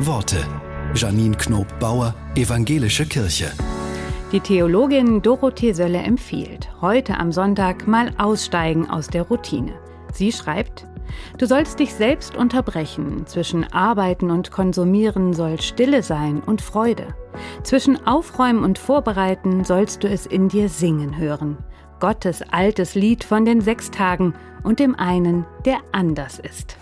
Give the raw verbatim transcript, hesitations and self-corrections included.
Worte. Janine Knob-Bauer, Evangelische Kirche. Die Theologin Dorothee Sölle empfiehlt, heute am Sonntag mal aussteigen aus der Routine. Sie schreibt: Du sollst dich selbst unterbrechen. Zwischen Arbeiten und Konsumieren soll Stille sein und Freude. Zwischen Aufräumen und Vorbereiten sollst du es in dir singen hören. Gottes altes Lied von den Sechstagen und dem einen, der anders ist.